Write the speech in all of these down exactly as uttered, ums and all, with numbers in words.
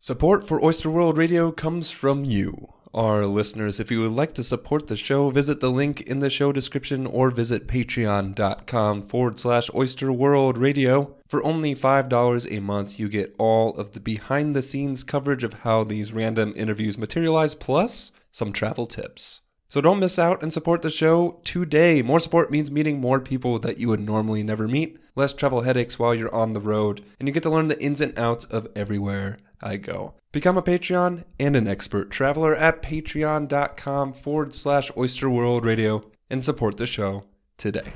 Support for Oyster World Radio comes from you, our listeners. If you would like to support the show, visit the link in the show description or visit patreon.com forward slash Oyster World Radio. For only five dollars a month, you get all of the behind-the-scenes coverage of how these random interviews materialize, plus some travel tips. So don't miss out and support the show today. More support means meeting more people that you would normally never meet, less travel headaches while you're on the road, and you get to learn the ins and outs of everywhere I go. Become a Patreon and an expert traveler at patreon.com forward slash Oyster World Radio and support the show today.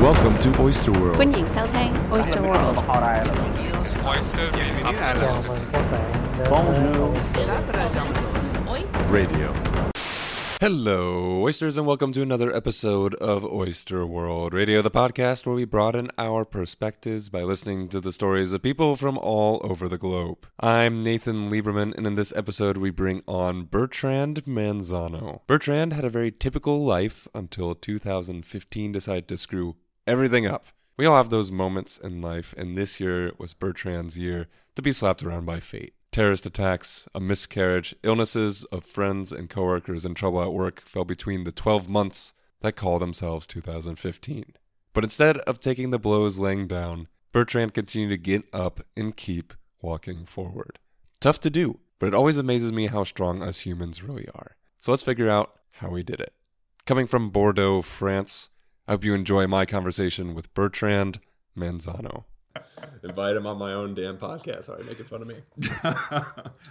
Welcome to Oyster World. Oyster World. Radio. Hello, oysters, and welcome to another episode of Oyster World Radio, the podcast where we broaden our perspectives by listening to the stories of people from all over the globe. I'm Nathan Lieberman, and in this episode we bring on Bertrand Manzano. Bertrand had a very typical life until two thousand fifteen, decided to screw everything up. We all have those moments in life, and this year was Bertrand's year to be slapped around by fate. Terrorist attacks, a miscarriage, illnesses of friends and coworkers, and trouble at work fell between the twelve months that call themselves two thousand fifteen. But instead of taking the blows laying down, Bertrand continued to get up and keep walking forward. Tough to do, but it always amazes me how strong us humans really are. So let's figure out how we did it. Coming from Bordeaux, France, I hope you enjoy my conversation with Bertrand Manzano. Invite him on my own damn podcast. Sorry, making fun of me.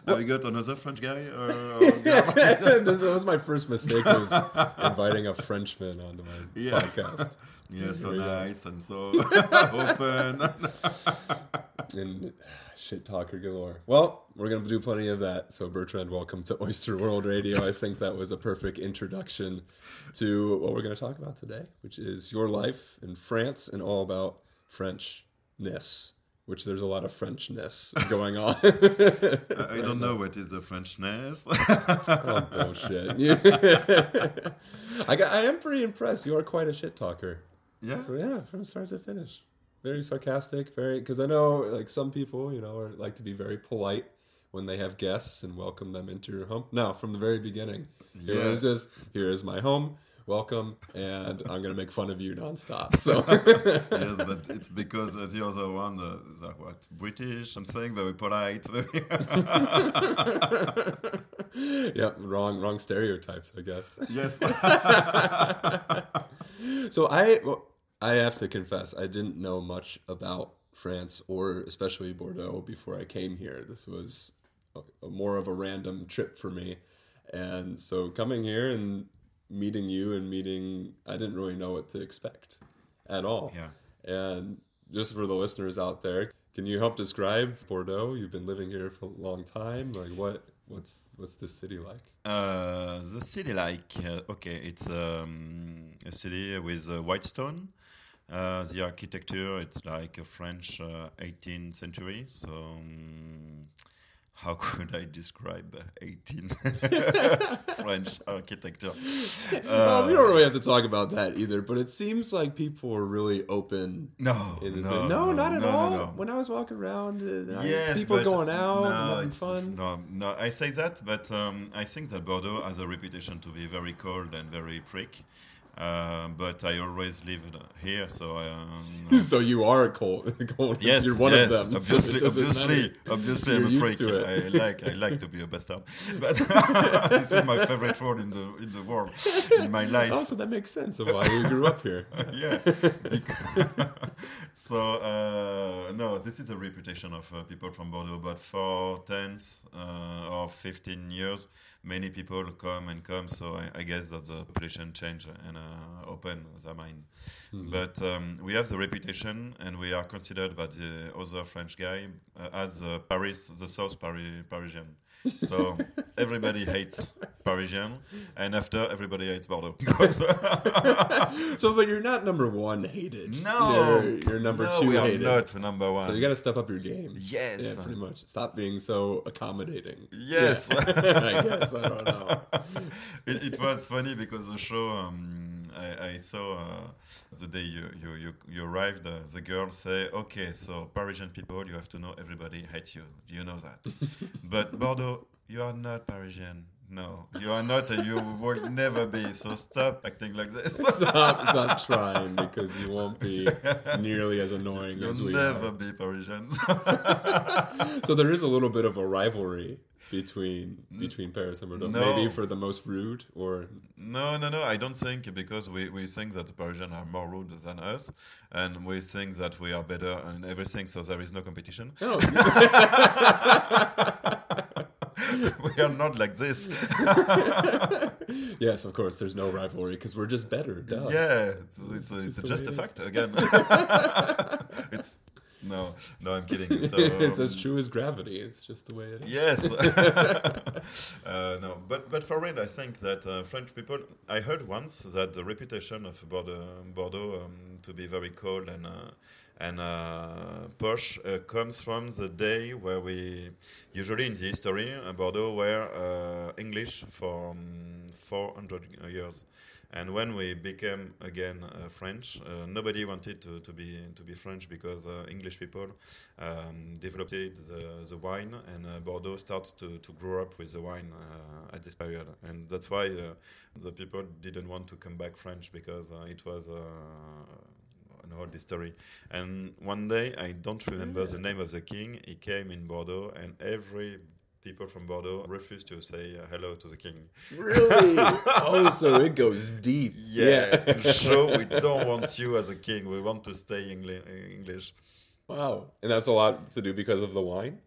Have you got another French guy? Or, or this, that was my first mistake, was inviting a Frenchman onto my yeah. podcast. Yeah, so nice and so open. And shit talker galore. Well, we're going to do plenty of that. So Bertrand, welcome to Oyster World Radio. I think that was a perfect introduction to what we're going to talk about today, which is your life in France and all about French. Ness, which there's a lot of Frenchness going on. I don't know what is the Frenchness. Oh, bullshit. I, got, I am pretty impressed. You are quite a shit talker. Yeah? Yeah, from start to finish. Very sarcastic, very, because I know like some people, you know, are, like to be very polite when they have guests and welcome them into your home. No, from the very beginning. Yeah. It was just, here is my home. Welcome, and I'm going to make fun of you nonstop. So. Yes, but it's because uh, the other one, uh, they're what, British, I'm saying, very polite. Yeah, wrong wrong stereotypes, I guess. Yes. So I, well, I have to confess, I didn't know much about France, or especially Bordeaux, before I came here. This was a, a more of a random trip for me. And so coming here and meeting you and meeting, I didn't really know what to expect at all. Yeah. And just for the listeners out there, can you help describe Bordeaux? You've been living here for a long time. Like what, what's, what's the city like? Uh, the city like, uh, okay, it's um, a city with uh, white stone. Uh, the architecture, it's like a French uh, eighteenth century. So um, how could I describe eighteen French architecture? Well, uh, we don't really have to talk about that either, but it seems like people were really open. No, no, like, no, no, not at no, all. No, no. When I was walking around, uh, yes, people going out, no, and having fun. No, no, I say that, but um, I think that Bordeaux has a reputation to be very cold and very prick. Uh, but I always lived here, so I, um, so you are a cold. cold. Yes, you're one yes, of them. Obviously, so obviously, obviously I'm a prick. I like, I like to be a bastard. But this is my favorite word in the in the world in my life. Also, that makes sense of why you grew up here. Yeah. So uh, no, this is a reputation of uh, people from Bordeaux. But for tens uh, or fifteen years. Many people come and come, so I, I guess that the population change and uh, open their mind. Mm-hmm. But um, we have the reputation, and we are considered by the other French guy uh, as uh, Paris, the South Pari- Parisian. So everybody hates Parisian, and after everybody hates Bordeaux. So, but you're not number one hated. No, you're, you're number no, two we hated. No, we are not number one. So you got to step up your game. Yes, yeah, pretty much. Stop being so accommodating. Yes, yeah. I guess I don't know. It, it was funny because the show um, I, I saw uh, the day you you, you, you arrived, uh, the girl say, okay, so Parisian people, you have to know everybody hates you. You know that. But Bordeaux, you are not Parisian. No, you are not and you will never be. So stop acting like this. Stop, stop trying because you won't be nearly as annoying You'll as we are. You'll never be Parisians. So there is a little bit of a rivalry between between Paris and Bordeaux. No. Maybe for the most rude or... No, no, no. I don't think because we, we think that the Parisians are more rude than us and we think that we are better and everything. So there is no competition. No. We are not like this. Yes, of course, there's no rivalry because we're just better. Duh. Yeah, it's, it's, it's, it's just, just a fact again. It's no, no, I'm kidding. So, it's um, as true as gravity. It's just the way it is. Yes. uh, no, but but for real, I think that uh, French people. I heard once that the reputation of Bordeaux, Bordeaux um, to be very cold and. Uh, And uh, posh uh, comes from the day where we, usually in the history, uh, Bordeaux were uh, English for um, four hundred years. And when we became again uh, French, uh, nobody wanted to, to be to be French because uh, English people um, developed the, the wine, and uh, Bordeaux starts to, to grow up with the wine uh, at this period, and that's why uh, the people didn't want to come back French because uh, it was. Uh, All this story, and one day I don't remember the name of the king. He came in Bordeaux, and every people from Bordeaux refused to say hello to the king. Really? Oh, so it goes deep. Yeah, yeah. To show we don't want you as a king. We want to stay Engli- English. Wow, and that's a lot to do because of the wine.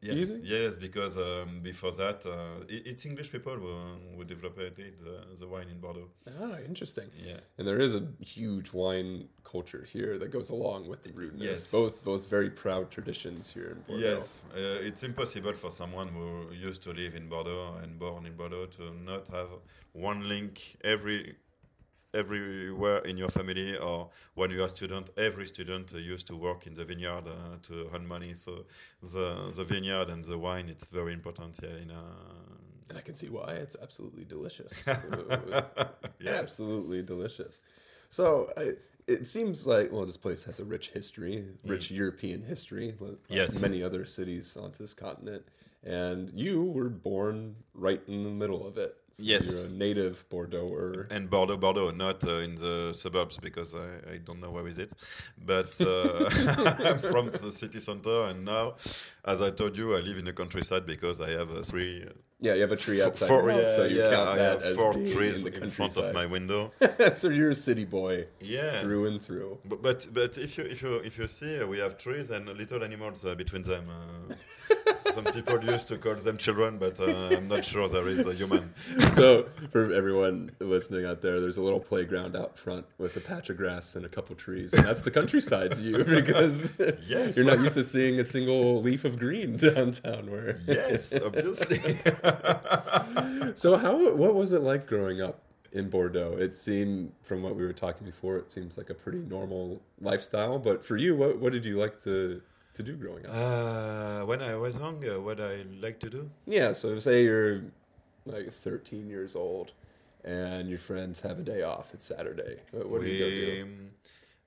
Yes, yes, because um, before that, uh, it, it's English people who, who developed it, uh, the wine in Bordeaux. Ah, interesting. Yeah, and there is a huge wine culture here that goes along with the root. Yes, both both very proud traditions here in Bordeaux. Yes, uh, it's impossible for someone who used to live in Bordeaux and born in Bordeaux to not have one link every. Everywhere in your family, or when you are a student, every student uh, used to work in the vineyard uh, to earn money. So the the vineyard and the wine, it's very important here. In, uh, and I can see why. It's absolutely delicious. Yeah. Absolutely delicious. So I, it seems like, well, this place has a rich history, rich mm. European history, like yes. many other cities on this continent. And you were born right in the middle of it. So yes. You're a native Bordeauxer. And Bordeaux, Bordeaux, not uh, in the suburbs because I, I don't know where is it. But uh, I'm from the city center and now, as I told you, I live in the countryside because I have a tree. Yeah, you have a tree outside. Four, yeah, so you yeah, count I that have four trees in, in front of my window. So you're a city boy, yeah, through and through. But but, but if you if you if you see, uh, we have trees and little animals uh, between them. Uh, some people used to call them children, but uh, I'm not sure there is a human. So for everyone listening out there, there's a little playground out front with a patch of grass and a couple trees, and that's the countryside to you because yes. You're not used to seeing a single leaf of green downtown. Where yes, obviously. So how what was it like growing up in Bordeaux? It seemed, from what we were talking before, it seems like a pretty normal lifestyle. But for you, what what did you like to, to do growing up? Uh, when I was younger, what I liked to do? Yeah, so say you're like thirteen years old and your friends have a day off. It's Saturday. What, what we, do you go do?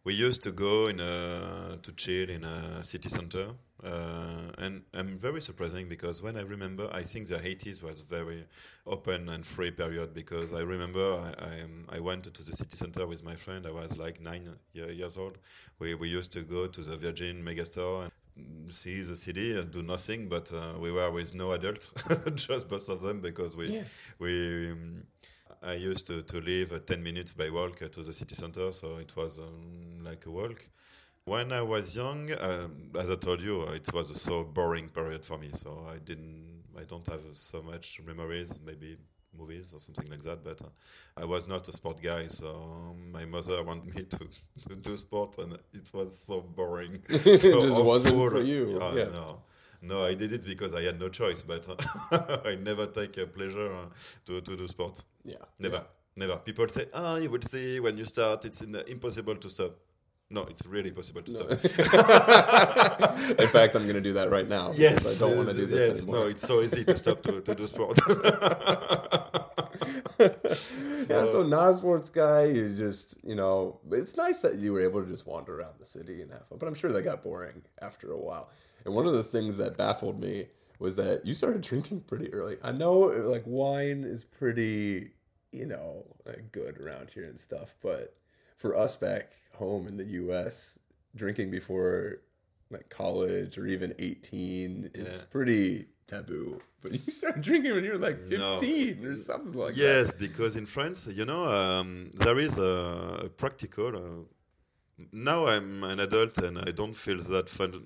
We used to go in a, to chill in a city center. Uh, and I'm very surprising because when I remember, I think the eighties was very open and free period because I remember I I, I went to the city center with my friend. I was like nine years old. We we used to go to the Virgin Megastore and see the city and do nothing, but uh, we were with no adult, just both of them because we yeah. we. Um, I used to to live uh, ten minutes by walk uh, to the city center, so it was um, like a walk. When I was young, um, as I told you, it was a so boring period for me. So I didn't, I don't have so much memories, maybe movies or something like that. But uh, I was not a sport guy, so my mother wanted me to, to do sport, and it was so boring. So it just awful. Wasn't for you. Uh, yeah. No. No, I did it because I had no choice. But I never take a pleasure uh, to to do sport. Yeah, never, yeah. never. People say, "Ah, oh, you will see when you start. It's in, uh, impossible to stop." No, it's really possible to no. stop. In fact, I'm going to do that right now. Yes. I don't want to do this yes, anymore. No, it's so easy to stop to, to do sport. Yeah, so not a sports guy. You just, you know, it's nice that you were able to just wander around the city and have fun. But I'm sure that got boring after a while. And one of the things that baffled me was that you started drinking pretty early. I know, like, wine is pretty, you know, like, good around here and stuff. But for us back home in the U S, drinking before, like, college or even eighteen yeah. is pretty taboo. But you started drinking when you were, like, fifteen no. or something like yes, that. Yes, because in France, you know, um, there is a, a practical... Uh, now I'm an adult and I don't feel that fun,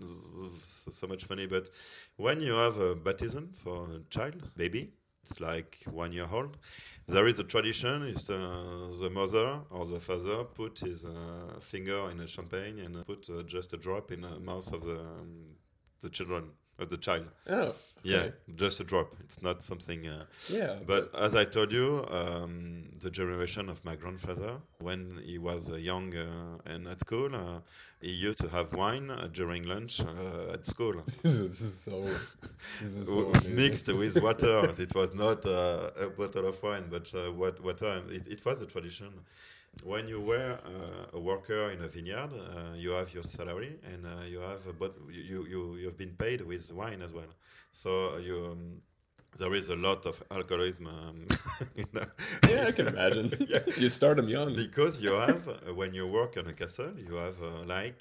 so much funny, but when you have a baptism for a child, baby, it's like one year old, there is a tradition, it's uh, the mother or the father put his uh, finger in a champagne and put uh, just a drop in the mouth of the, um, the children. Of the child. Oh, okay. Yeah, just a drop. It's not something... Uh, yeah. But, but as I told you, um, the generation of my grandfather, when he was uh, young uh, and at school, uh, he used to have wine uh, during lunch uh, at school. This is so... This is so mixed with water. It was not uh, a bottle of wine, but uh, water. It, it was a tradition. When you were uh, a worker in a vineyard, uh, you have your salary, and uh, you have a bot- you you you have been paid with wine as well. So you um, there is a lot of alcoholism. Um, you know? Yeah, I can imagine. Yeah. You start them young because you have uh, when you work in a castle, you have uh, like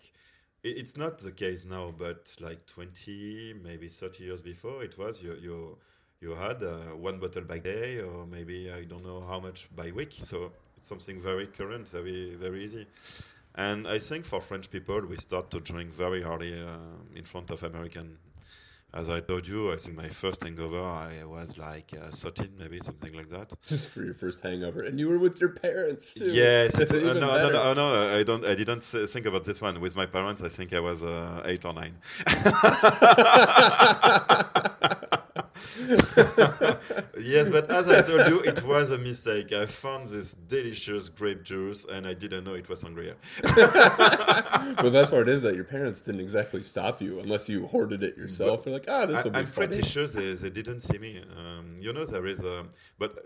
it, it's not the case now, but like twenty, maybe thirty years before, it was you you you had uh, one bottle by day, or maybe I don't know how much by week. So. Something very current, very very easy, and I think for French people we start to drink very early uh, in front of American. As I told you, I think my first hangover I was like uh, thirteen, maybe something like that. Just for your first hangover, and you were with your parents too. Yes, it, uh, no, no, no, no, I don't. I didn't think about this one with my parents. I think I was uh, eight or nine. Yes, but as I told you, it was a mistake. I found this delicious grape juice and I didn't know it was sangria. But the best part is that your parents didn't exactly stop you unless you hoarded it yourself. But You're like, ah, this will be I'm funny. Pretty sure they, they didn't see me. Um, you know, there is a... But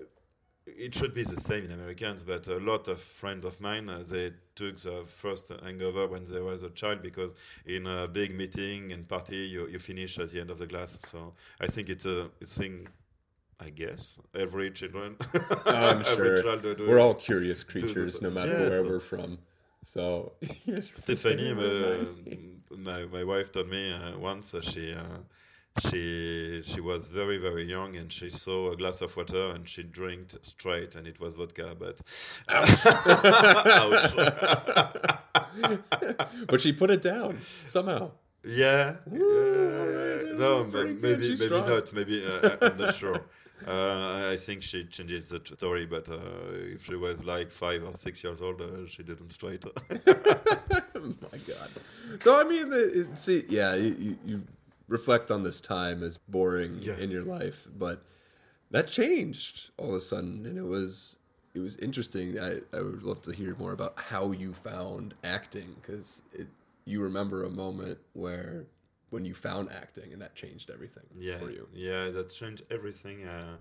it should be the same in Americans, but a lot of friends of mine, uh, they took the first hangover when they was a child because in a big meeting and party, you, you finish at the end of the glass. So I think it's a, it's a thing... I guess every children. I'm every sure we're all curious creatures, no matter yes. where we're from. So, Stephanie, uh, my my wife told me uh, once uh, she uh, she she was very very young and she saw a glass of water and she drank straight and it was vodka, but ouch. Ouch. But she put it down somehow. Yeah, Ooh, yeah, yeah. no, m- maybe She's maybe strong. not. Maybe uh, I'm not sure. Uh, I think she changes the story, but uh, if she was like five or six years old, uh, she didn't straight. My God. So, I mean, the, it, see, yeah, you, you reflect on this time as boring yeah. in your life, but that changed all of a sudden, and it was it was interesting. I, I would love to hear more about how you found acting, because it you remember a moment where... when you found acting and that changed everything yeah, for you. Yeah, that changed everything. Uh,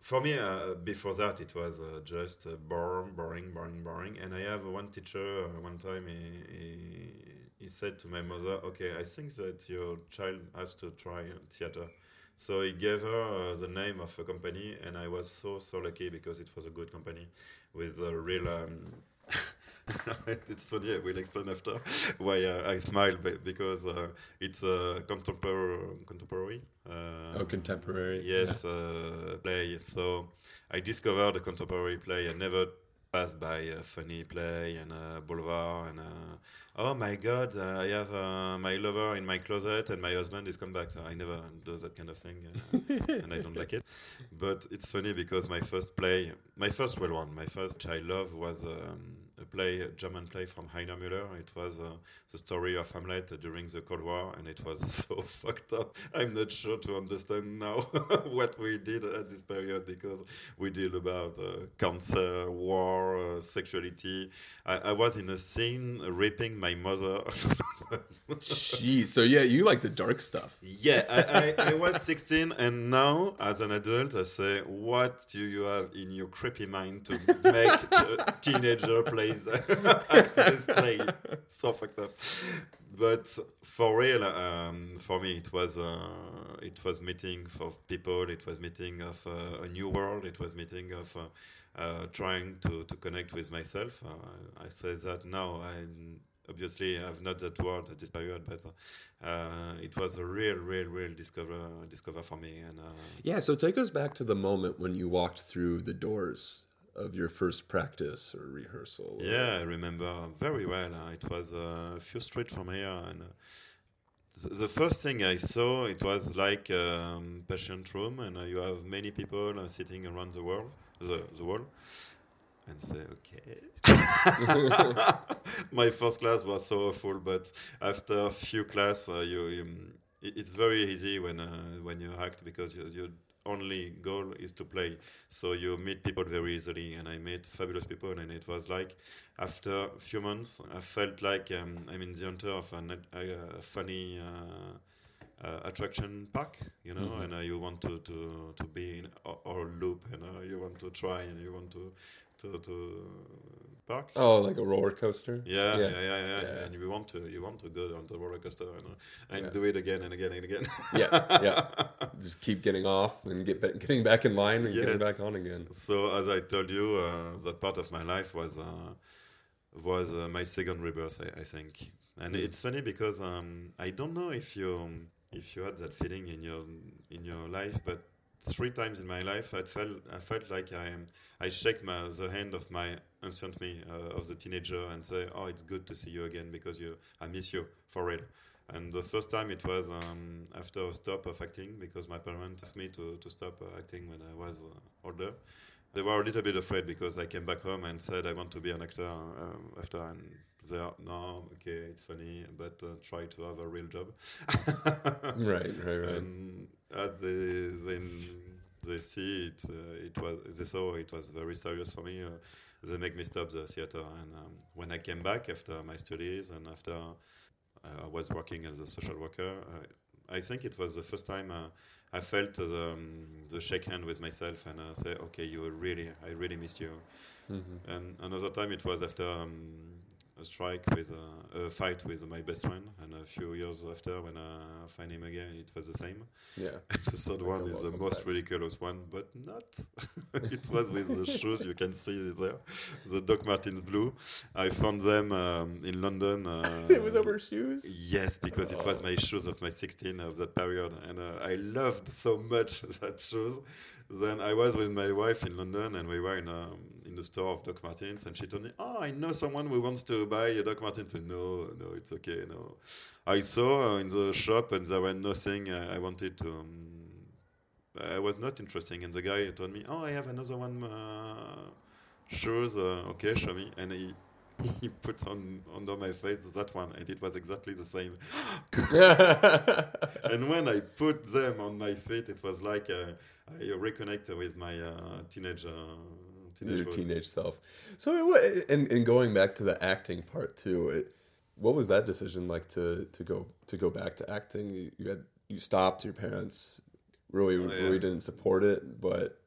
for me, uh, before that, it was uh, just uh, boring, boring, boring, boring. And I have one teacher, uh, one time, he, he, he said to my mother, okay, I think that your child has to try theater. So he gave her uh, the name of a company, and I was so, so lucky because it was a good company with a real... Um, it's funny, I will explain after why uh, I smile, b- because uh, it's a contempor- contemporary... Uh, oh, contemporary. Yes, yeah. uh, play. So I discovered a contemporary play. I never passed by a funny play and a boulevard and a, oh my God, uh, I have uh, my lover in my closet and my husband is come back. So I never do that kind of thing uh, and I don't like it. But it's funny because my first play, my first real one, my first child love was... Um, a a play, a German play from Heiner Müller. It was uh, the story of Hamlet during the Cold War, and it was so fucked up. I'm not sure to understand now what we did at this period, because we deal about uh, cancer, war, uh, sexuality. I, I was in a scene raping my mother. Jeez, so yeah, you like the dark stuff. Yeah, I, I, I was sixteen, and now as an adult, I say, what do you have in your creepy mind to make a teenager play this play? So fucked up. But for real, um, for me, it was uh, it was meeting for people. It was meeting of uh, a new world. It was meeting of uh, uh, trying to, to connect with myself. Uh, I say that now. I'm, obviously, I have not that word at this period, but uh, it was a real, real, real discover, discover for me. And uh, yeah, so take us back to the moment when you walked through the doors of your first practice or rehearsal. Or yeah, I remember very well. Uh, it was a few streets from here, and uh, th- the first thing I saw, it was like a um, patient room, and uh, you have many people uh, sitting around the wall, the, the wall. And say, okay. My first class was so awful, but after a few classes, uh, you, you, it's very easy when uh, when you act, because you, your only goal is to play. So you meet people very easily, and I met fabulous people, and it was like, after a few months, I felt like um, I'm in the center of a uh, funny uh, Uh, attraction park, you know, mm-hmm. and uh, you want to, to, to be in a, or loop, and you know? You want to try, and you want to to, to park. Oh, like a roller coaster. Yeah, yeah, yeah, yeah. yeah. yeah. And you want to you want to go on the roller coaster and, uh, and yeah. do it again and again and again. yeah, yeah. Just keep getting off and get back, getting back in line and yes. getting back on again. So as I told you, uh, that part of my life was uh, was uh, my second rebirth, I, I think. And mm. it's funny because um, I don't know if you. If you had that feeling in your in your life, but three times in my life, I felt I felt like I am. I shake my, the hand of my ancient me, uh, of the teenager, and say, "Oh, it's good to see you again because you, I miss you for real." And the first time it was um, after a stop of acting, because my parents asked me to to stop uh, acting when I was uh, older. They were a little bit afraid because I came back home and said I want to be an actor um, after, and they are, no, okay, it's funny, but uh, try to have a real job. right, right, right. And as they they, they see it, uh, it was they saw it was very serious for me. Uh, they make me stop the theater, and um, when I came back after my studies and after I was working as a social worker, I, I think it was the first time. Uh, I felt uh, the, um, the shake hand with myself and uh, say, okay, you really, I really missed you. Mm-hmm. And another time it was after um, a strike with uh, a fight with my best friend, and a few years after when I find him again, it was the same. Yeah. And the third one is the most back. ridiculous one, but not. It was with the shoes you can see there, the Doc Martens blue. I found them um, in London. Uh, it was over shoes? Yes, because oh. it was my shoes of my sixteen of that period, and uh, I loved so much that shoes. Then I was with my wife in London, and we were in a, in the store of Doc Martens, and she told me, "Oh, I know someone who wants to buy a Doc Martens." I said, "No, no, it's okay. No." I saw uh, in the shop, and there was nothing I, I wanted to. Um, I was not interested, and the guy told me, "Oh, I have another one. Uh, shoes, uh, okay, show me." And he. He put on under my face that one, and it was exactly the same. And when I put them on my feet, it was like uh, I reconnect with my uh, teenage, uh, teenage, your teenage self. So, it, and, and going back to the acting part too, it, what was that decision like to, to go to go back to acting? You, you had you stopped. Your parents really oh, yeah. really didn't support it, but.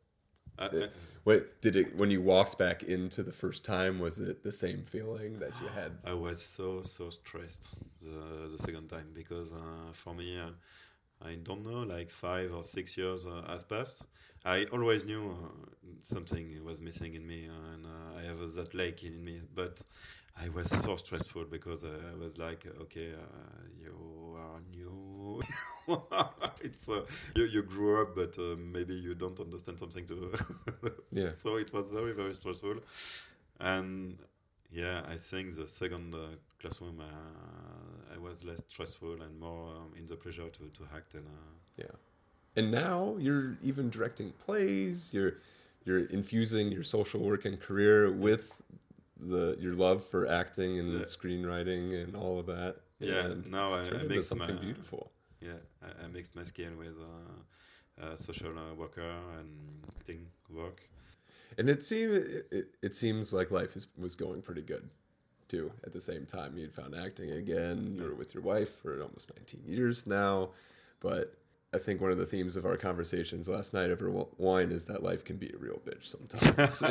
Uh, it, What did it when you walked back into the first time? Was it the same feeling that you had? I was so so stressed the the second time because uh, for me, uh, I don't know, like five or six years uh, has passed. I always knew uh, something was missing in me, uh, and uh, I have uh, that lake in me. But I was so stressful because uh, I was like, okay, uh, you are new. It's uh, you, you grew up, but uh, maybe you don't understand something too. Yeah. So it was very, very stressful. And yeah, I think the second uh, classroom, uh, I was less stressful and more um, in the pleasure to, to act. And, uh, yeah. And now you're even directing plays. You're you're infusing your social work and career with the your love for acting and the, screenwriting and all of that. Yeah, and no, I, I mixed something my, beautiful. Yeah, I, I mixed my skill with uh, uh, social worker and acting work. And it seems it, it, it seems like life is, was going pretty good, too. At the same time, you'd found acting again. You were with your wife for almost nineteen years now, but I think one of the themes of our conversations last night over wine is that life can be a real bitch sometimes.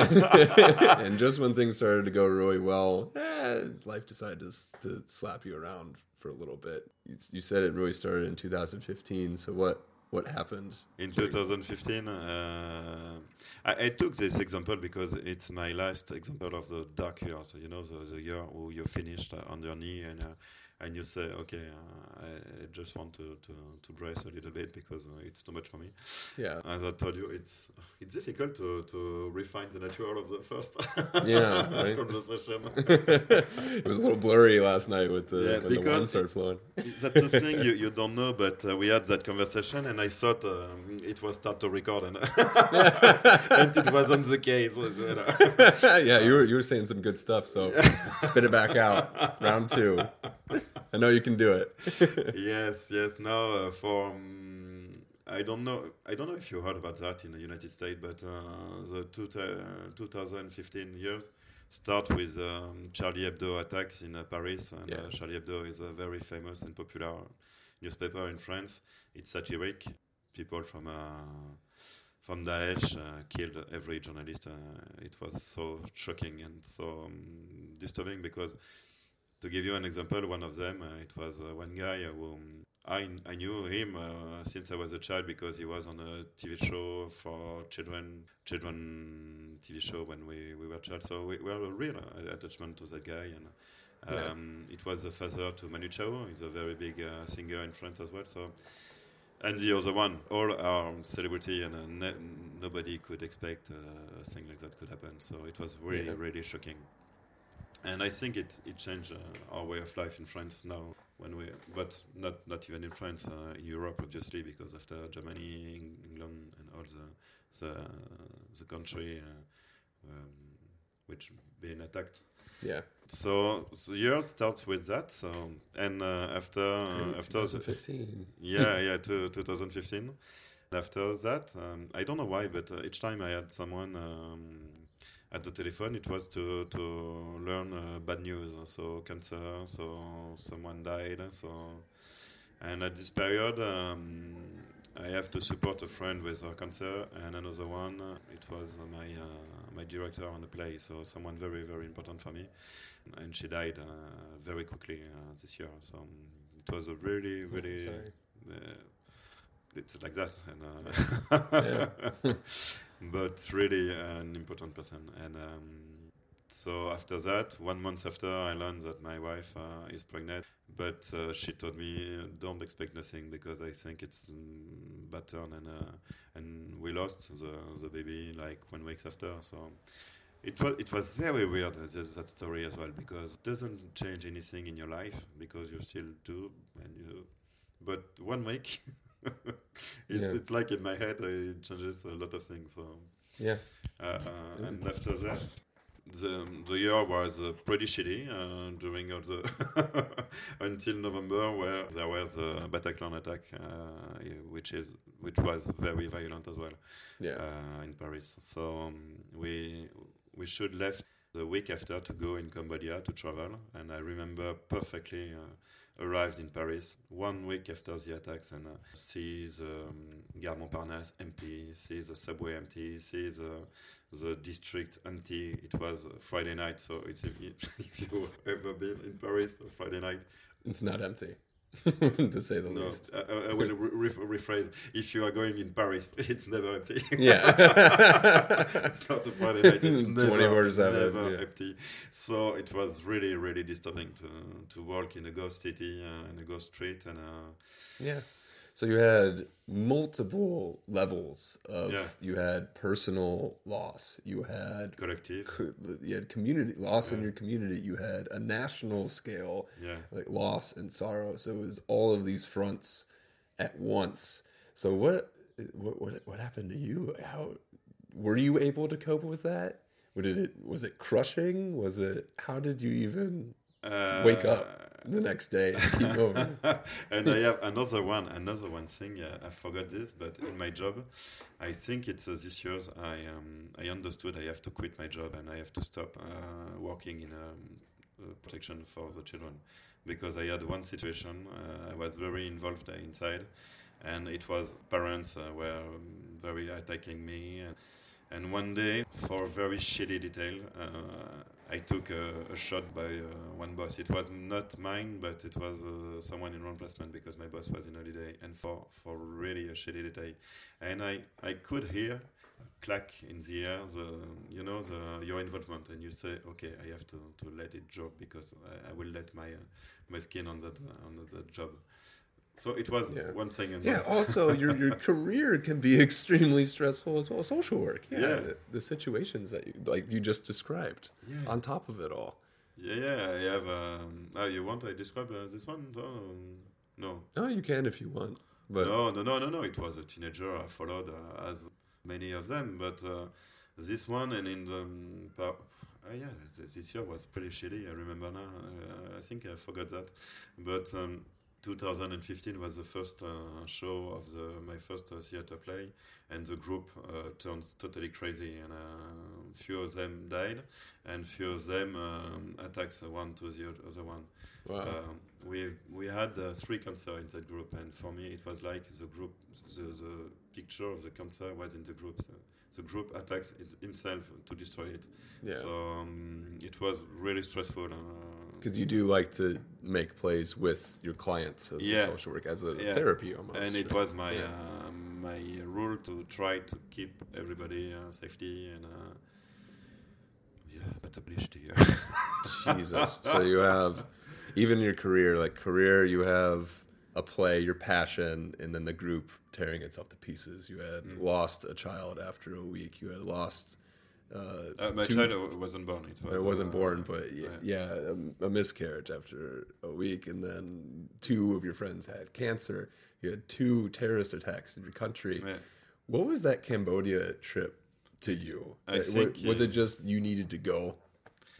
And just when things started to go really well, eh, life decided to, to slap you around for a little bit. You, you said it really started in two thousand fifteen. So what, what happened? In twenty fifteen, uh, I, I took this example because it's my last example of the dark year. So, you know, the, the year where you finished on your knee and... Uh, And you say, okay, uh, I just want to, to, to dress a little bit because uh, it's too much for me. Yeah. As I told you, it's it's difficult to, to refine the nature of the first yeah, right? conversation. It was a little blurry last night with the, yeah, when the wine started flowing. That's the thing you, you don't know, but uh, we had that conversation and I thought um, it was time to record. And, and it wasn't the case. Yeah, you were, you were saying some good stuff, so spit it back out. Round two. I know you can do it. yes, yes. Now, uh, for um, I don't know. I don't know if you heard about that in the United States, but uh, the two t- uh, twenty fifteen years start with um, Charlie Hebdo attacks in uh, Paris. And, yeah. uh, Charlie Hebdo is a very famous and popular newspaper in France. It's satiric. People from uh, from Daesh uh, killed every journalist. Uh, it was so shocking and so um, disturbing because. To give you an example, one of them, uh, it was uh, one guy who I, I knew him uh, since I was a child because he was on a T V show for children, children T V show when we, we were child. So we, we had a real uh, attachment to that guy. And um, yeah. It was the father to Manu Chao. He's a very big uh, singer in France as well. So, and the other one, all are celebrity and uh, ne- nobody could expect uh, a thing like that could happen. So it was really, yeah. really shocking. And I think it it changed uh, our way of life in France now. When we, but not not even in France, uh, in Europe obviously, because after Germany, England, and all the the, uh, the country uh, um, which been attacked. Yeah. So the so year starts with that. So and uh, after uh, after twenty fifteen. Yeah, yeah, to twenty fifteen. After that, um, I don't know why, but uh, each time I had someone. Um, At the telephone, it was to to learn uh, bad news, so cancer, so someone died, so, and at this period, um, I have to support a friend with her cancer, and another one, it was my uh, my director on the play, so someone very very important for me, and she died uh, very quickly uh, this year, so um, it was a really really. Uh, it's like that, and, uh, but really an important person. And um, so after that, one month after, I learned that my wife uh, is pregnant. But uh, she told me, "Don't expect nothing because I think it's um, bad turn." And uh, and we lost the the baby like one week after. So it was it was very weird that story as well because it doesn't change anything in your life because you still do and you, but one week. it, yeah. It's like in my head, it changes a lot of things. So yeah, uh, uh, and after that, the the year was uh, pretty shitty uh, during all the until November, where there was a Bataclan attack, uh, which is which was very violent as well. Yeah, uh, in Paris. So um, we we should left the week after to go in Cambodia to travel, and I remember perfectly. Uh, arrived in Paris one week after the attacks and uh, sees um, Gare Montparnasse empty, sees the subway empty, sees uh, the district empty. It was uh, Friday night, so it's if, you, if you've ever been in Paris on Friday night. It's not empty, to say the no, least. I, I will re- re- rephrase, if you are going in Paris, it's never empty. Yeah. It's not a Friday night, it's never, never yeah. empty. So it was really, really disturbing to to walk in a ghost city, uh, in a ghost street. and uh, Yeah. So you had multiple levels of, yeah. you had personal loss, you had collective, co- you had community loss yeah. in your community, you had a national scale, yeah. like loss and sorrow. So it was all of these fronts at once. So what, what, what, what happened to you? How were you able to cope with that? What did it? Was it crushing? Was it? How did you even uh, wake up the next day and keep going? And I have another one. Another one thing. Uh, I forgot this, but in my job, I think it's uh, this year. I um, I understood I have to quit my job and I have to stop uh, working in um, uh, protection for the children, because I had one situation. Uh, I was very involved inside, and it was parents uh, were very attacking me. And, And one day, for very shitty detail, uh, I took a, a shot by uh, one boss. It was not mine, but it was uh, someone in replacement, because my boss was in holiday, and for, for really a shitty detail. And I, I could hear clack in the air, the, you know, the, your involvement, and you say, okay, I have to, to let it drop, because I, I will let my uh, my skin on that on that job. So it was yeah. one thing. And yeah, also your your career can be extremely stressful as well. Social work, yeah, yeah. The, the situations that you, like you just described, yeah. on top of it all. Yeah, yeah, I have. Um, oh, you want I describe uh, this one? No. No, you can if you want. But no, no, no, no, no. It was a teenager. I followed uh, as many of them, but uh, this one and in the. Um, par- Uh, yeah, this year was pretty shitty. I remember now. Uh, I think I forgot that, but um, two thousand fifteen was the first uh, show of the my first uh, theater play, and the group uh, turned totally crazy. And uh, few of them died, and few of them um, attacks one to the other one. Wow. Um, we we had uh, three cancer in that group, and for me it was like the group, the, the picture of the cancer was in the group. So. The group attacks it himself to destroy it. Yeah. So um, it was really stressful. Because uh, you do like to make plays with your clients as yeah. a social work, as a yeah. therapy almost. And it right? was my yeah. uh, my rule to try to keep everybody uh, safety and uh, yeah, but a bleach to you. Jesus. So you have even your career, like career, you have. A play, your passion, and then the group tearing itself to pieces. You had mm. lost a child after a week. You had lost. Uh, uh, my two... child wasn't born. It, was, it wasn't uh, born, but yeah, yeah a, a miscarriage after a week, and then two of your friends had cancer. You had two terrorist attacks in your country. Yeah. What was that Cambodia trip to you? I think, was, yeah. was it just you needed to go,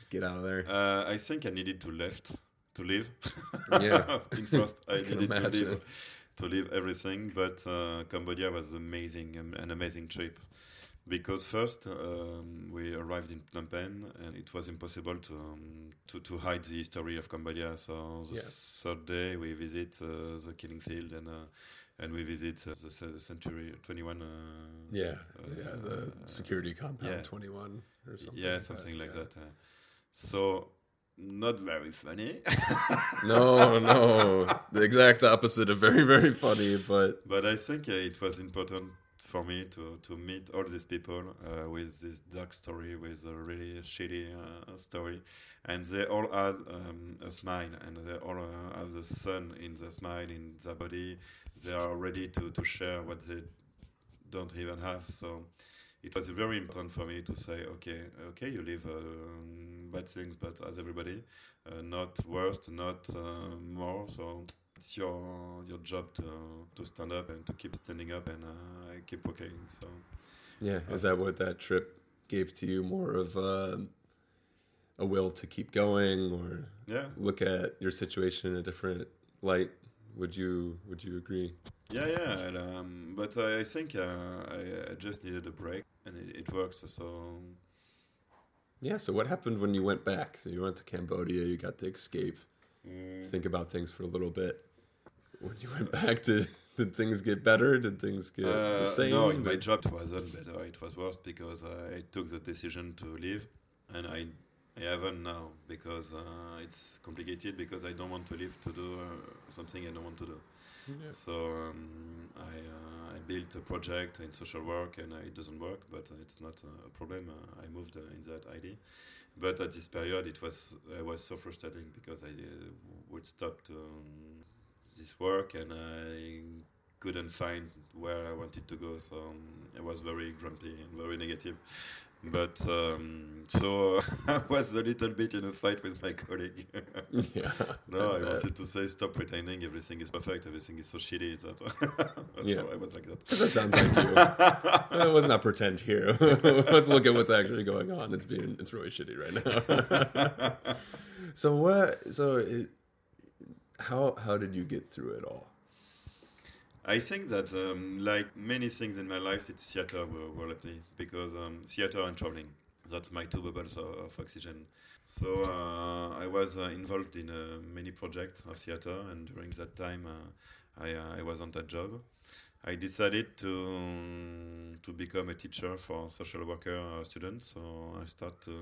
get out of there? Uh, I think I needed to left. To leave, yeah. In first, I, I needed to leave, to leave everything. But uh, Cambodia was amazing, um, an amazing trip, because first um, we arrived in Phnom Penh, and it was impossible to um, to, to hide the history of Cambodia. So the yeah. third day we visit uh, the killing field, and uh, and we visit uh, the Century twenty-one. Uh, yeah, uh, yeah, the uh, security compound yeah. twenty-one or something. Yeah, like something that. like yeah. that. Uh, so. Not very funny. no, no. The exact opposite of very, very funny. But but I think uh, it was important for me to, to meet all these people uh, with this dark story, with a really shitty uh, story. And they all have um, a smile, and they all uh, have the sun in their smile, in their body. They are ready to, to share what they don't even have. So it was very important for me to say, okay, okay, you live uh, bad things, but as everybody, uh, not worse, not uh, more. So it's your your job to to stand up and to keep standing up and uh, keep working. So yeah, is that what that trip gave to you? More of a, a will to keep going, or yeah. look at your situation in a different light? Would you would you agree? Yeah, yeah, and, um, but I, I think uh, I, I just needed a break, and it, it works. So yeah. So what happened when you went back? So you went to Cambodia, you got to escape, mm. think about things for a little bit. When you went back, did did things get better? Did things get uh, the same? No, in my job it wasn't better. It was worse because I took the decision to leave, and I. I haven't now, because uh, it's complicated, because I don't want to leave to do uh, something I don't want to do. Yeah. So um, I, uh, I built a project in social work, and uh, it doesn't work, but it's not a problem. Uh, I moved uh, in that idea. But at this period, it was I was so frustrating, because I uh, would stop to, um, this work, and I couldn't find where I wanted to go. So um, I was very grumpy and very negative. But um, so I was a little bit in a fight with my colleague. yeah, no, I, I wanted to say stop pretending everything is perfect, everything is so shitty. That so yeah. I was like that. That sounds like you. Let's not pretend here. Let's look at what's actually going on. It's being it's really shitty right now. so what? So it, how how did you get through it all? I think that, um, like many things in my life, it's theater will, will help me, because um, theater and traveling, that's my two bubbles of, of oxygen. So uh, I was uh, involved in uh, many projects of theater, and during that time, uh, I, uh, I was on that job. I decided to um, to become a teacher for social worker uh, students, so I start to,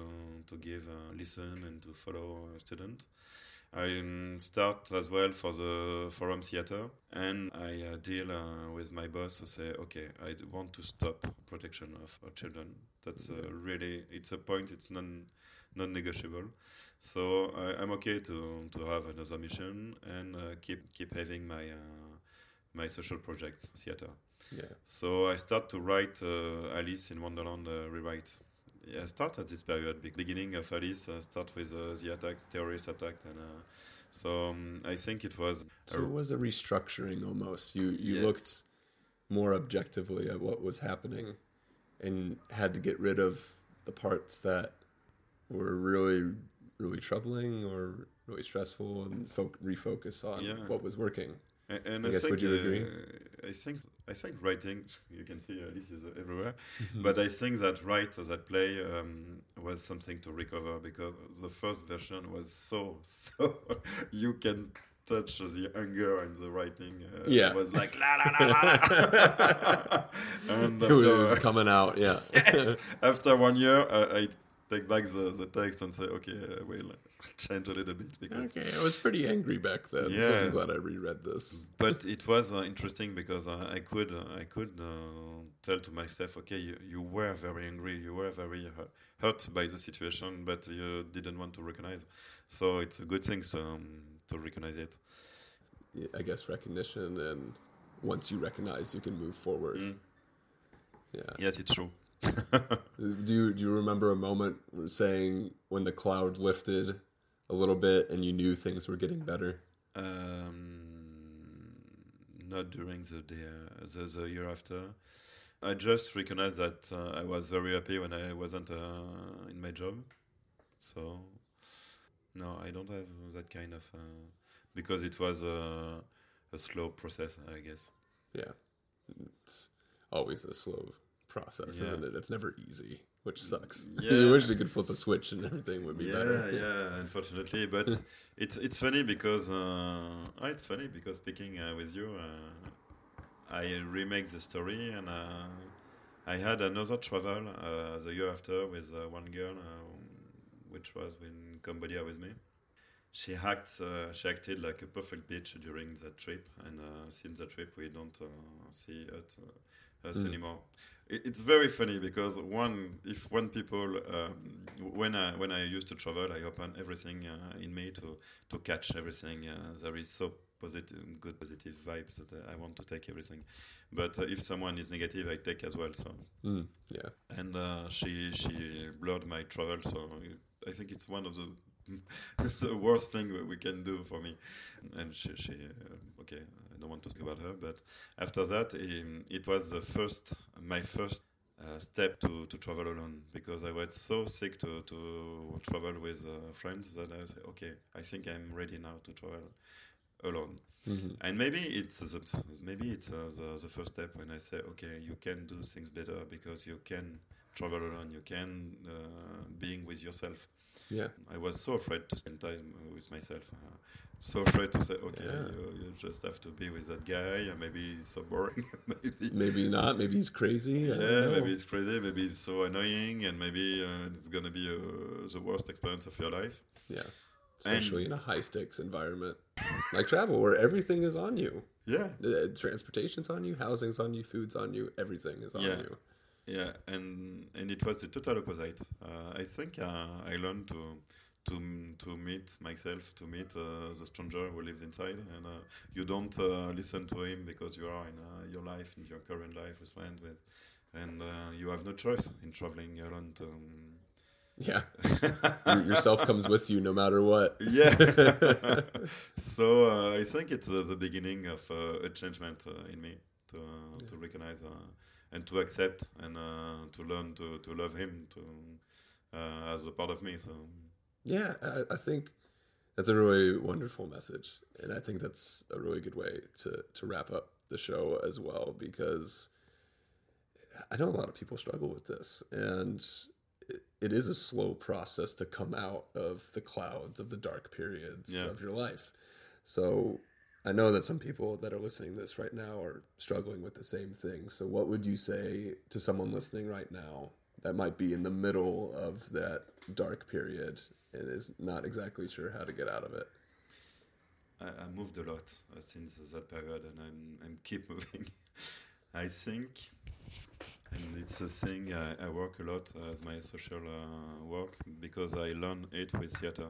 to give, uh, listen, and to follow uh, students. I start as well for the Forum Theater, and I uh, deal uh, with my boss to say, okay, I want to stop protection of our children. That's uh, really, it's a point, it's non, non-negotiable. So I, I'm okay to to have another mission and uh, keep keep having my uh, my social project, theater. Yeah. So I start to write uh, Alice in Wonderland uh, rewrite. I start at this period, beginning of Alice, I start with uh, the attacks, terrorist attack, and uh, so um, I think it was... So it was a restructuring almost. You you yeah. looked more objectively at what was happening and had to get rid of the parts that were really, really troubling or really stressful and fo- refocus on yeah. what was working. And, and I, I guess, think, would you agree? Uh, I think I think writing, you can see uh, this is everywhere, but I think that write, that play um, was something to recover, because the first version was so, so, you can touch the anger in the writing. Uh, yeah. It was like, la, la, la, la. And after, it was coming out, yeah. yes. After one year, uh, I... take back the, the text and say, okay, I will change a little bit. Because okay, I was pretty angry back then, yeah. so I'm glad I reread this. But it was uh, interesting, because I, I could uh, I could uh, tell to myself, okay, you, you were very angry, you were very uh, hurt by the situation, but you didn't want to recognize. So it's a good thing to, um, to recognize it. Yeah, I guess recognition, and once you recognize, you can move forward. Mm. Yeah. Yes, it's true. do you do you remember a moment saying when the cloud lifted a little bit and you knew things were getting better? Um, not during the day, uh, the, the year after. I just recognized that uh, I was very happy when I wasn't uh, in my job. So no, I don't have that kind of uh, because it was a, a slow process, I guess. Yeah, it's always a slow. process, yeah. isn't it? It's never easy, which sucks. Yeah. You wish you could flip a switch and everything would be yeah, better. Yeah, yeah, unfortunately. But it's it's funny because uh, oh, it's funny because speaking uh, with you, uh, I remake the story, and uh, I had another travel uh, the year after with uh, one girl, uh, which was in Cambodia with me. She acts, uh, she acted like a perfect bitch during that trip, and uh, since the trip, we don't uh, see it, uh, us mm. anymore. It's very funny because one, if one people, um, when I when I used to travel, I open everything uh, in me to to catch everything. Uh, there is so positive, good positive vibes that I want to take everything. But uh, if someone is negative, I take as well. So mm, yeah, and uh, she she blurred my travel. So I think it's one of the the worst thing we can do for me. And she, she uh, okay, I don't want to speak about her, but after that, um, it was the first, my first uh, step to, to travel alone, because I was so sick to, to travel with uh, friends that I said, okay, I think I'm ready now to travel alone. Mm-hmm. And maybe it's, the, maybe it's uh, the, the first step when I say, okay, you can do things better because you can travel alone, you can uh, being with yourself. Yeah, I was so afraid to spend time with myself. Uh, so afraid to say, okay, yeah. you, you just have to be with that guy. And maybe he's so boring. maybe maybe not. Maybe he's crazy. I yeah, maybe he's crazy. Maybe he's so annoying, and maybe uh, it's gonna be uh, the worst experience of your life. Yeah, especially and in a high stakes environment like travel, where everything is on you. Yeah, uh, transportation's on you, housing's on you, food's on you, everything is on yeah. you. Yeah, and and it was the total opposite. Uh, I think uh, I learned to to to meet myself, to meet uh, the stranger who lives inside, and uh, you don't uh, listen to him because you are in uh, your life, in your current life, with friends, with and uh, you have no choice in traveling alone. To, um... Yeah, yourself comes with you no matter what. Yeah. So uh, I think it's uh, the beginning of uh, a changement uh, in me to uh, yeah. to recognize uh, and to accept and uh, to learn to, to love him to uh, as a part of me. So yeah, I, I think that's a really wonderful message, and I think that's a really good way to to wrap up the show as well, because I know a lot of people struggle with this, and it, it is a slow process to come out of the clouds of the dark periods yeah. of your life. So I know that some people that are listening to this right now are struggling with the same thing. So what would you say to someone listening right now that might be in the middle of that dark period and is not exactly sure how to get out of it? I, I moved a lot uh, since that period, and I'm I'm keep moving. I think, and it's a thing, I, I work a lot as my social uh, work, because I learn it with theater.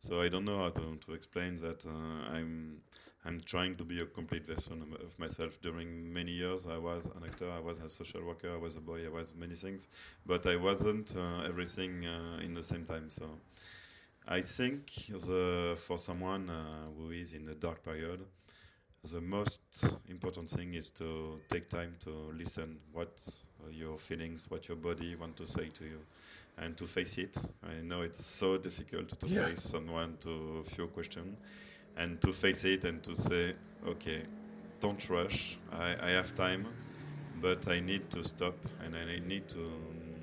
So I don't know how to, to explain that. Uh, I'm I'm trying to be a complete version of myself. During many years, I was an actor, I was a social worker, I was a boy, I was many things, but I wasn't uh, everything uh, in the same time. So I think the, for someone uh, who is in a dark period, the most important thing is to take time to listen what uh, your feelings, what your body want to say to you, and to face it. I know it's so difficult to yeah. face someone to few questions, and to face it and to say, okay, don't rush, I, I have time, but I need to stop and I need to, um,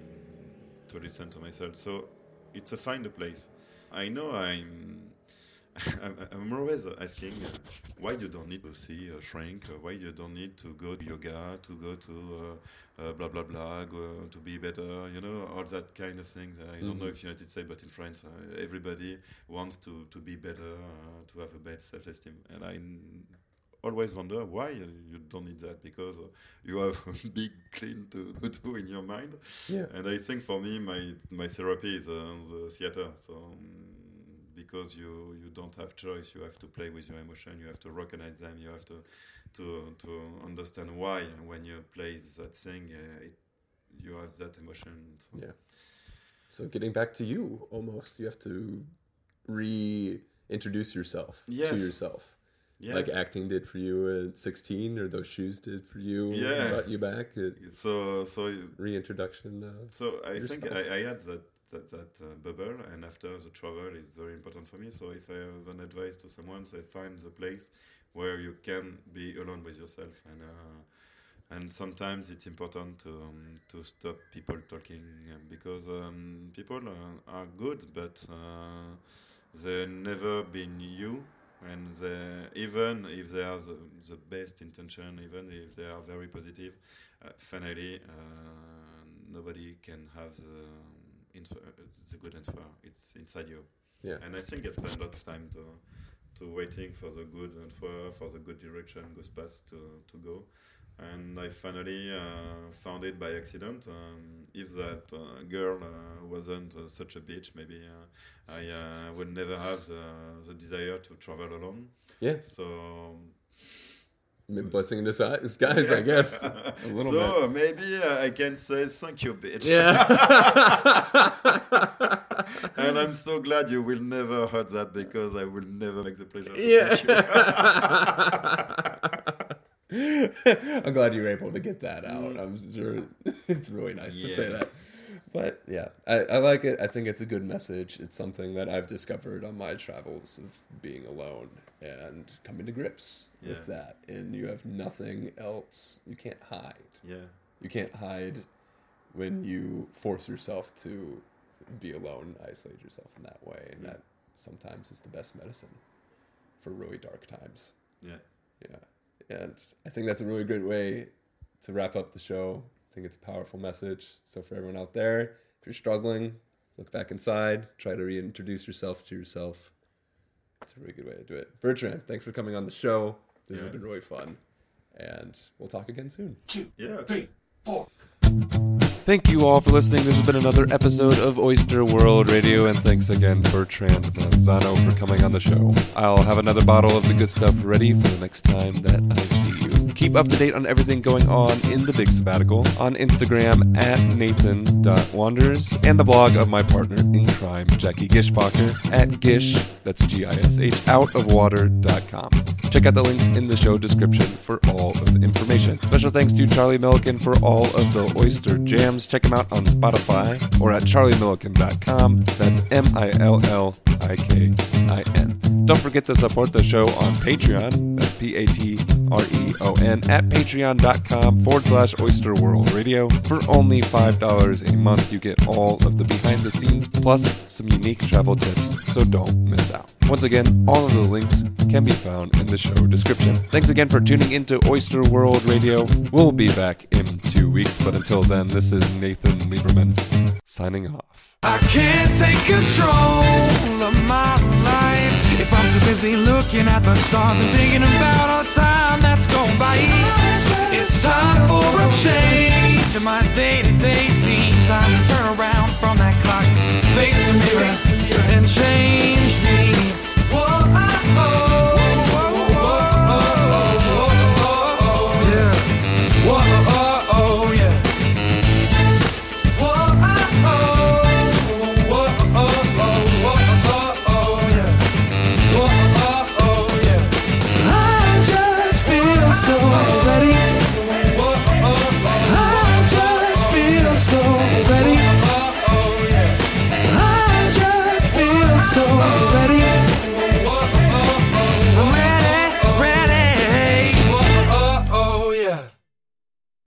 to listen to myself. So it's a find a place. I know I'm... I'm, I'm always asking uh, why you don't need to see a shrink, uh, why you don't need to go to yoga, to go to uh, uh, blah, blah, blah, go, to be better, you know, all that kind of things. I mm-hmm. don't know if you United States, but in France, uh, everybody wants to, to be better, uh, to have a better self-esteem. And I n- always wonder why you don't need that, because uh, you have a big clean to, to do in your mind. Yeah. And I think for me, my, my therapy is uh, the theater. So... Um, Because you, you don't have choice, you have to play with your emotion, you have to recognize them, you have to to to understand why when you play that thing, uh, it, you have that emotion. So. Yeah. So getting back to you, almost you have to reintroduce yourself yes. to yourself, yes. like acting did for you at sixteen, or those shoes did for you, yeah. brought you back. It, so so reintroduction. Of so I yourself. think I, I had that. that that uh, bubble, and after the travel is very important for me. So if I have an advice to someone, say find the place where you can be alone with yourself, and uh, and sometimes it's important to um, to stop people talking, because um, people uh, are good, but uh, they've never been you, and they, even if they have the, the best intention, even if they are very positive, uh, finally uh, nobody can have the Info, it's a good answer. It's inside you. Yeah. And I think I spend a lot of time to to waiting for the good answer, for the good direction, good path to, to go. And I finally uh, found it by accident. Um, if that uh, girl uh, wasn't uh, such a bitch, maybe uh, I uh, would never have the, the desire to travel alone. Yeah. So... blessing in disguise, guys, yeah. I guess. A little so bit. Maybe uh, I can say thank you, bitch. Yeah. And I'm so glad you will never hurt that, because I will never make the pleasure to yeah. thank you. I'm glad you were able to get that out. I'm sure it's really nice yes. to say that. But yeah, I, I like it. I think it's a good message. It's something that I've discovered on my travels of being alone and coming to grips yeah. with that. And you have nothing else. You can't hide. Yeah. You can't hide when you force yourself to be alone, isolate yourself in that way. And yeah. that sometimes is the best medicine for really dark times. Yeah. Yeah. And I think that's a really good way to wrap up the show. I think it's a powerful message. So for everyone out there, if you're struggling, look back inside, try to reintroduce yourself to yourself. It's a really good way to do it. Bertrand, thanks for coming on the show. This yeah. has been really fun. And we'll talk again soon. Two, yeah. three, four. Thank you all for listening. This has been another episode of Oyster World Radio, and thanks again, Bertrand Manzano, for coming on the show. I'll have another bottle of the good stuff ready for the next time that I see you. Keep up to date on everything going on in the Big Sabbatical on Instagram at nathan dot wanders and the blog of my partner in crime, Jackie Gishpacker, at gish, that's G I S H, out of water dot com. Check out the links in the show description for all of the information. Special thanks to Charlie Milliken for all of the Oyster Jams. Check him out on Spotify or at charlie milliken dot com. That's M I L L I K I N. Don't forget to support the show on Patreon. That's P A T R E O N at patreon.com forward slash Oyster World Radio. For only five dollars a month, you get all of the behind the scenes plus some unique travel tips, so don't miss out. Once again, all of the links can be found in the show description. Thanks again for tuning into Oyster World Radio. We'll be back in two weeks, but until then, this is Nathan Lieberman signing off. I can't take control of my life if I'm too busy looking at the stars and thinking about all time that's gone by. It's time for a change in my day-to-day scene. Time to turn around from that clock, face the mirror, and change.